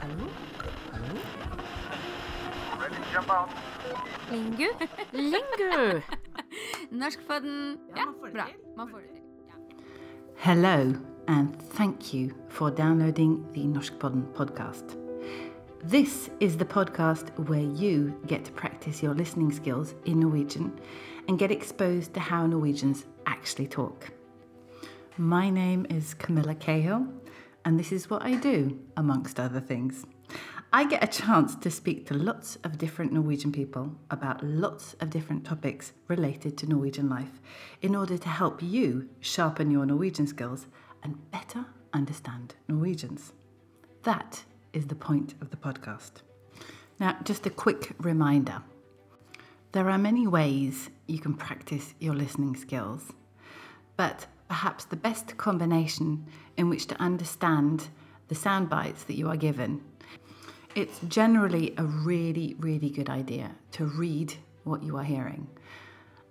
Hallo? Ready, jump out. Lingu. Norskpodden. Ja, bra. Man får det til. Hello, and thank you for downloading the Norskpodden podcast. This is the podcast where you get to practice your listening skills in Norwegian and get exposed to how Norwegians actually talk. My name is Camilla Cahill, and this is what I do, amongst other things. I get a chance to speak to lots of different Norwegian people about lots of different topics related to Norwegian life in order to help you sharpen your Norwegian skills and better understand Norwegians. That is the point of the podcast. Now, just a quick reminder. There are many ways you can practice your listening skills, but perhaps the best combination in which to understand the sound bites that you are given. It's generally a really, really good idea to read what you are hearing.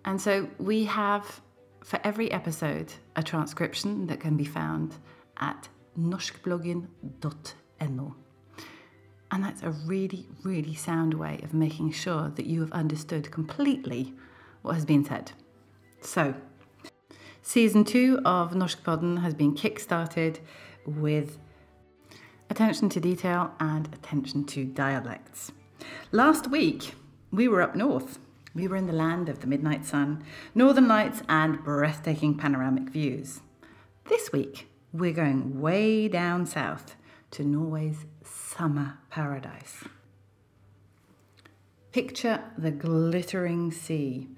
And so we have, for every episode, a transcription that can be found at norskbloggen.no. And that's a really, really sound way of making sure that you have understood completely what has been said. So, Season 2 of Norskpodden has been kick-started with attention to detail and attention to dialects. Last week, we were up north. We were in the land of the midnight sun, northern lights and breathtaking panoramic views. This week, we're going way down south to Norway's summer paradise. Picture the glittering sea,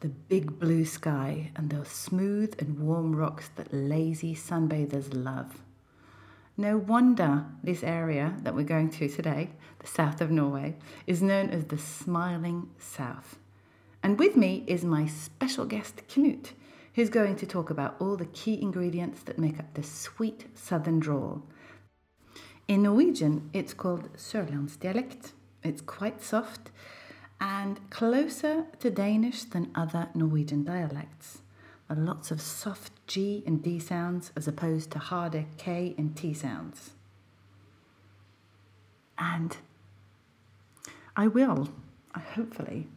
the big blue sky, and those smooth and warm rocks that lazy sunbathers love. No wonder this area that we're going to today, the south of Norway, is known as the Smiling South. And with me is my special guest, Knut, who's going to talk about all the key ingredients that make up the sweet southern drawl. In Norwegian, it's called Sørlandsdialekt. It's quite soft and closer to Danish than other Norwegian dialects. Lots of soft G and D sounds as opposed to harder K and T sounds. And I will, hopefully,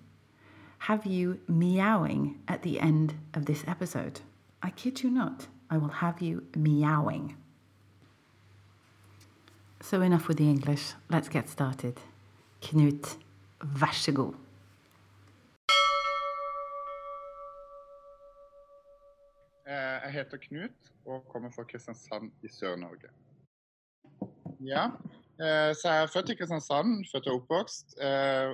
have you meowing at the end of this episode. I kid you not, I will have you meowing. So enough with the English, let's get started. Knut, vær så god. Jeg heter Knut og kommer fra Kristiansand I Sør-Norge. Ja, så jeg født I Kristiansand, født og oppvokst,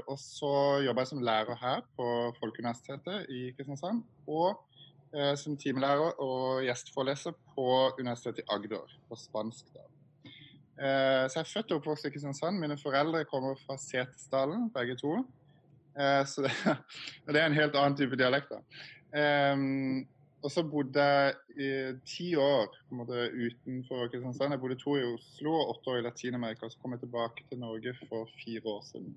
og så jobber jeg som lærer her på Folkeuniversitetet I Kristiansand, og som timelærer og gjestforeleser på Universitetet I Agder, på spansk da. Så jeg født og oppvokst I Kristiansand. Mine foreldre kommer fra Setesdalen, begge to, så det en helt annen type dialekt da. Og så bodde jeg I 10 år på en måte, utenfor Kristiansand. Jeg bodde 2 I Oslo og 8 år I Latinamerika, og så kom jeg tilbake til Norge for 4 år siden.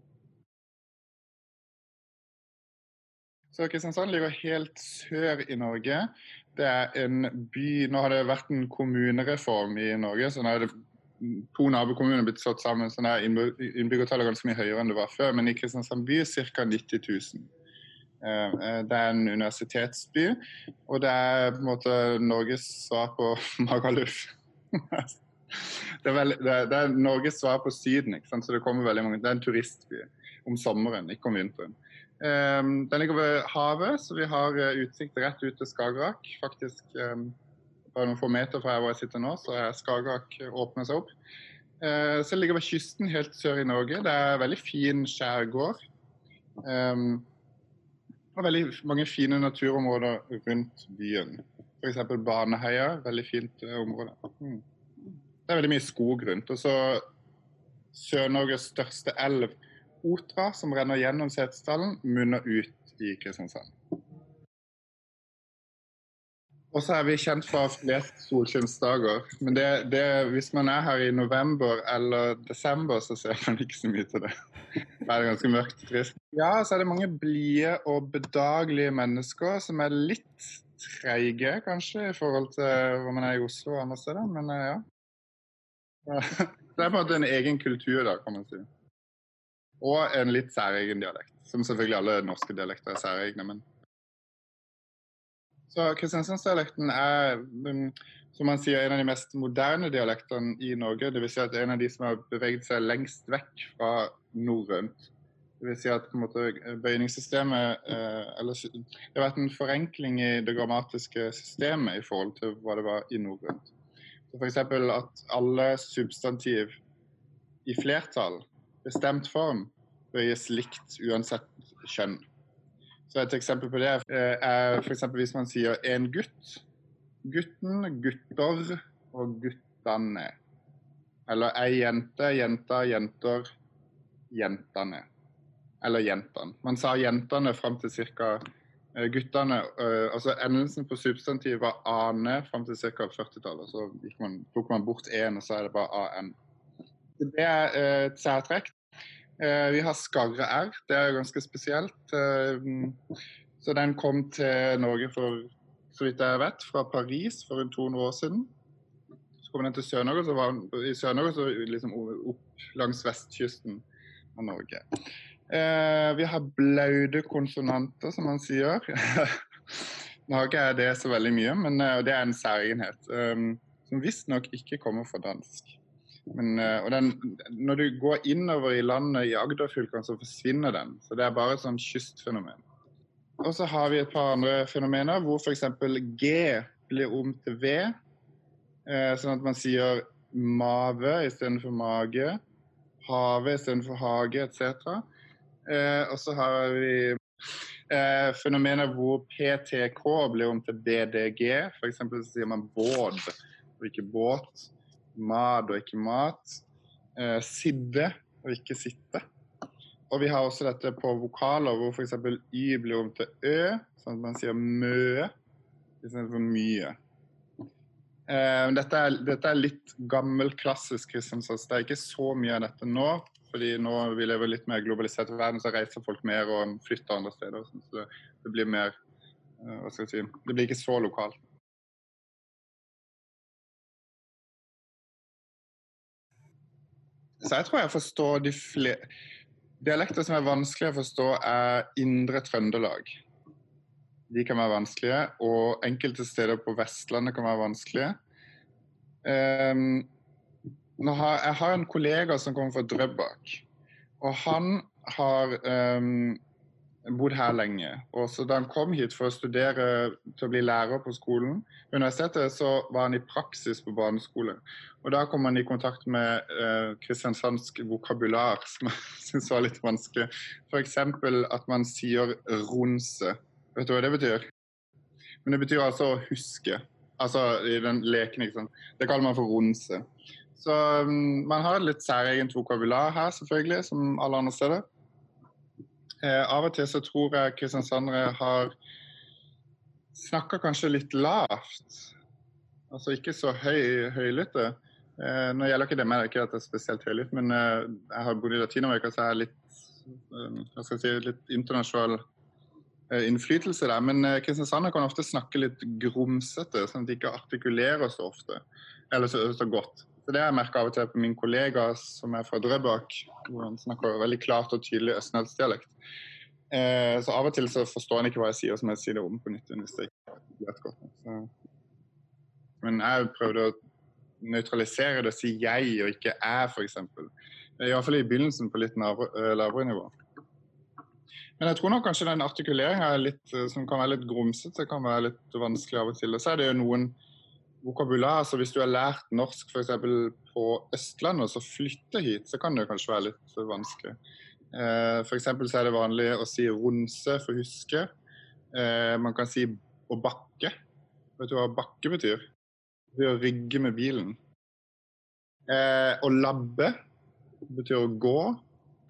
Så Kristiansand ligger helt sør I Norge. Det en by, nå har det vært en kommunereform I Norge, så nå det 2 nabokommuner blitt slått sammen, så nå innbyggertallet ganske mye høyere enn det var før, men I Kristiansand by cirka 90 000. Det en universitetsby, og det på en måte Norges svar på Magaluf. Det Norges svar på syden, ikke sant? Så det kommer veldig mange. Det en turistby om sommeren, ikke om vinteren. Den ligger ved havet, så vi har utsikt rett ut til Skagerrak. Faktisk, bare noen få meter fra hvor jeg sitter nå, så Skagerrak åpner seg opp. Så det ligger ved kysten helt sør I Norge. Det veldig fin skjærgård. Og veldig mange fine naturområder rundt byen. For eksempel Baneheia, veldig fint område. Det veldig mye skog rundt. Og så Sør-Norges største elv, Otra, som renner gjennom Setesdalen, munner ut I Kristiansand. Og så vi kjent fra flest solskinnsdager. Men det, hvis man her I november eller desember, så ser man ikke så mye til det. Det ganske mørkt og trist. Ja, så det mange blie og bedagelige mennesker som litt treige, kanskje, I forhold til hvor man I Oslo og andre steder, men ja. Det er på en måte en egen kultur da, kan man si. Og en litt særegen dialekt, som selvfølgelig alle norske dialekter er særegne, men... Så Kristiansandsdialekten er, som man sier, en av de mest moderne dialektene i Norge. Det vil si at det er en av de som har beveget seg lengst vekk fra norrønt. Det vil si at på en måte bøyningssystemet, eller, det har vært en forenkling i det grammatiske systemet i forhold til hva det var i norrønt. For eksempel at alle substantiv i flertall, bestemt form, bøyes likt uansett kjønn. Så et eksempel på det er for eksempel hvis man sier en gutt, gutten, gutter og guttene. Eller ei jente, jenta, jenter, jentene. Eller jentene. Man sa jentene frem til cirka guttene, altså endelsen på substantiv var ane frem til cirka 40-tallet, så tok man bort en og så er det bare an. Det er et særtrekk. Vi har skarre r, det er ganske spesielt. Så den kom til Norge for, så vidt jeg vet, fra Paris for 200 år siden. Så kom den til Sør-Norge, så var den i Sør-Norge, så liksom opp langs vestkysten av Norge. Vi har blaude konsonanter, som man sier. Norge er det så veldig mye, men det er en særegenhet, som visst nok ikke kommer fra dansk. Men, og den, når du går innover i landet i Agderfylken, så forsvinner den. Så det er bare et sånn kystfenomen. Og så har vi et par andre fenomener, hvor for eksempel G blir om til V, sånn at man sier mave i stedet for mage, have i stedet for hage, etc. Og så har vi fenomener hvor PTK blir om til BDG, for eksempel så sier man båd og ikke båt, mad og ikke mat, sidde og ikke sitte. Og vi har også dette på vokaler, hvor for eksempel Y blir om til Ø, sånn at man sier mø, i stedet for mye. Dette er litt gammel klassisk kristendomsdans, det er ikke så mye av dette nå, fordi nå vi lever litt mer globalisert i verden, så reiser folk mer og flytter andre steder, så det blir mer, hva skal jeg si, det blir ikke så lokalt. Så jeg tror jeg forstår de flere... Dialekter som er vanskelige å forstå er indre Trøndelag. De kan være vanskelige, og enkelte steder på Vestlandet kan være vanskelige. Jeg har en kollega som kommer fra Drøbak, og han har bodd her lenge. Og så da han kom hit for å studere til å bli lærer på skolen, på universitetet, så var han i praksis på barneskole. Og da kom han i kontakt med kristiansandsk vokabular, som jeg synes var litt vanskelig. For eksempel at man sier ronse. Vet du hva det betyr? Men det betyr altså å huske. Altså i den leken, ikke sant? Det kaller man for ronse. Så man har litt særegent vokabular her, selvfølgelig, som alle andre steder. Av og til så tror jeg kristiansandere har snakket kanskje litt lavt. Altså ikke så høylytte. Nå gjelder ikke det med, ikke at det er spesielt høylytt, men jeg har bodd i Latinamerika, så jeg har litt internasjonal innflytelse der. Men kristiansanere kan ofte snakke litt grumsete, sånn at de ikke artikulerer så ofte, eller så godt. Så det har jeg merket av og til på min kollega som er fra Drøbak, hvor han snakker veldig klart og tydelig østlandsdialekt. Så av og til så forstår han ikke hva jeg sier, som jeg sier det om på nytt, hvis det ikke vet godt. Så... Men jeg prøvde å nøytralisere det og si jeg og ikke jeg, for eksempel. I hvert fall i begynnelsen på litt lavere nivå. Men jeg tror nok kanskje den artikuleringen som kan være litt grumset, kan være litt vanskelig av og til. Og så er det jo noen vokabular, så hvis du har lært norsk for eksempel på Østlandet, og så flytter hit, så kan det kanskje være litt vanskelig. For eksempel så er det vanlig å si ronse for huske. Man kan si å bakke. Vet du hva bakke betyr? Det betyr å rygge med bilen. Å labbe betyr å gå.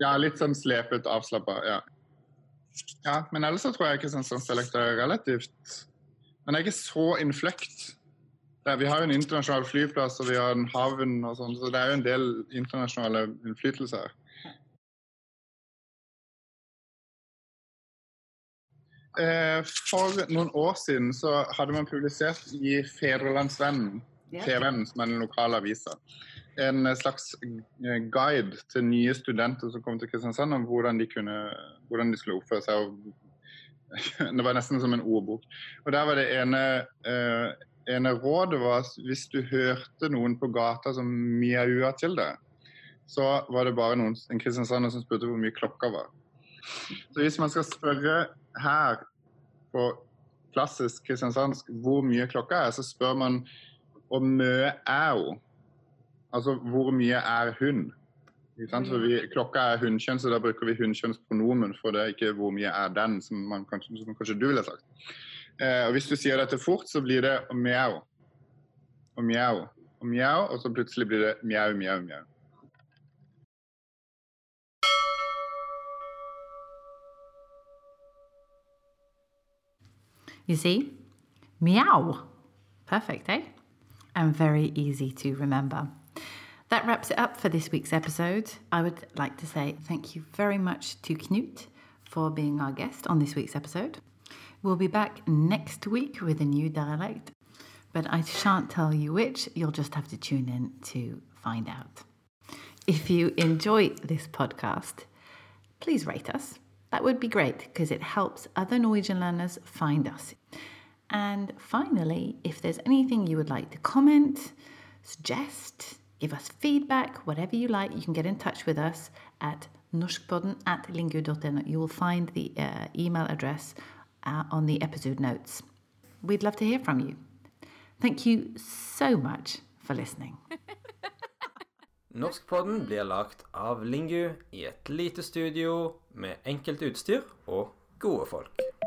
Ja, litt sånn slepet, avslappet, ja. Ja, men ellers så tror jeg ikke sånn dialekt er relativt. Men det er ikke så innfløkt. Vi har jo en internasjonal flyplass, og vi har en havn og sånn, så det er jo en del internasjonale innflytelser her. For noen år siden så hadde man publisert i Fædrelandsvennen, TV-en, som er den lokale avisa, en slags guide til nye studenter som kom til Kristiansand om hvordan de skulle oppføre seg. Og det var nesten som en ordbok. Og der var det ene rådet var, hvis du hørte noen på gata som miaua til deg, så var det bare en kristiansander som spurte hvor mye klokka var. Så hvis man skal spørre her på klassisk kristiansandsk hvor mye klokka så spør man hvor mye jo. Altså hvor mye hun. Klokka hundkjønn, så da bruker vi hundkjønnspronomen, for det ikke hvor mye den, som kanskje du ville sagt. Og hvis du sier dette fort, så blir det mjau, og mjau, og mjau, og så plutselig blir det mjau, mjau, mjau. You see? Meow. Perfect, eh? And very easy to remember. That wraps it up for this week's episode. I would like to say thank you very much to Knut for being our guest on this week's episode. We'll be back next week with a new dialect, but I shan't tell you which. You'll just have to tune in to find out. If you enjoy this podcast, please rate us. That would be great because it helps other Norwegian learners find us. And finally, if there's anything you would like to comment, suggest, give us feedback, whatever you like, you can get in touch with us at norskpodden@lingu.no. You will find the email address on the episode notes. We'd love to hear from you. Thank you so much for listening. Norskpodden blir lagt av Lingu I et lite studio med enkelt utstyr og gode folk.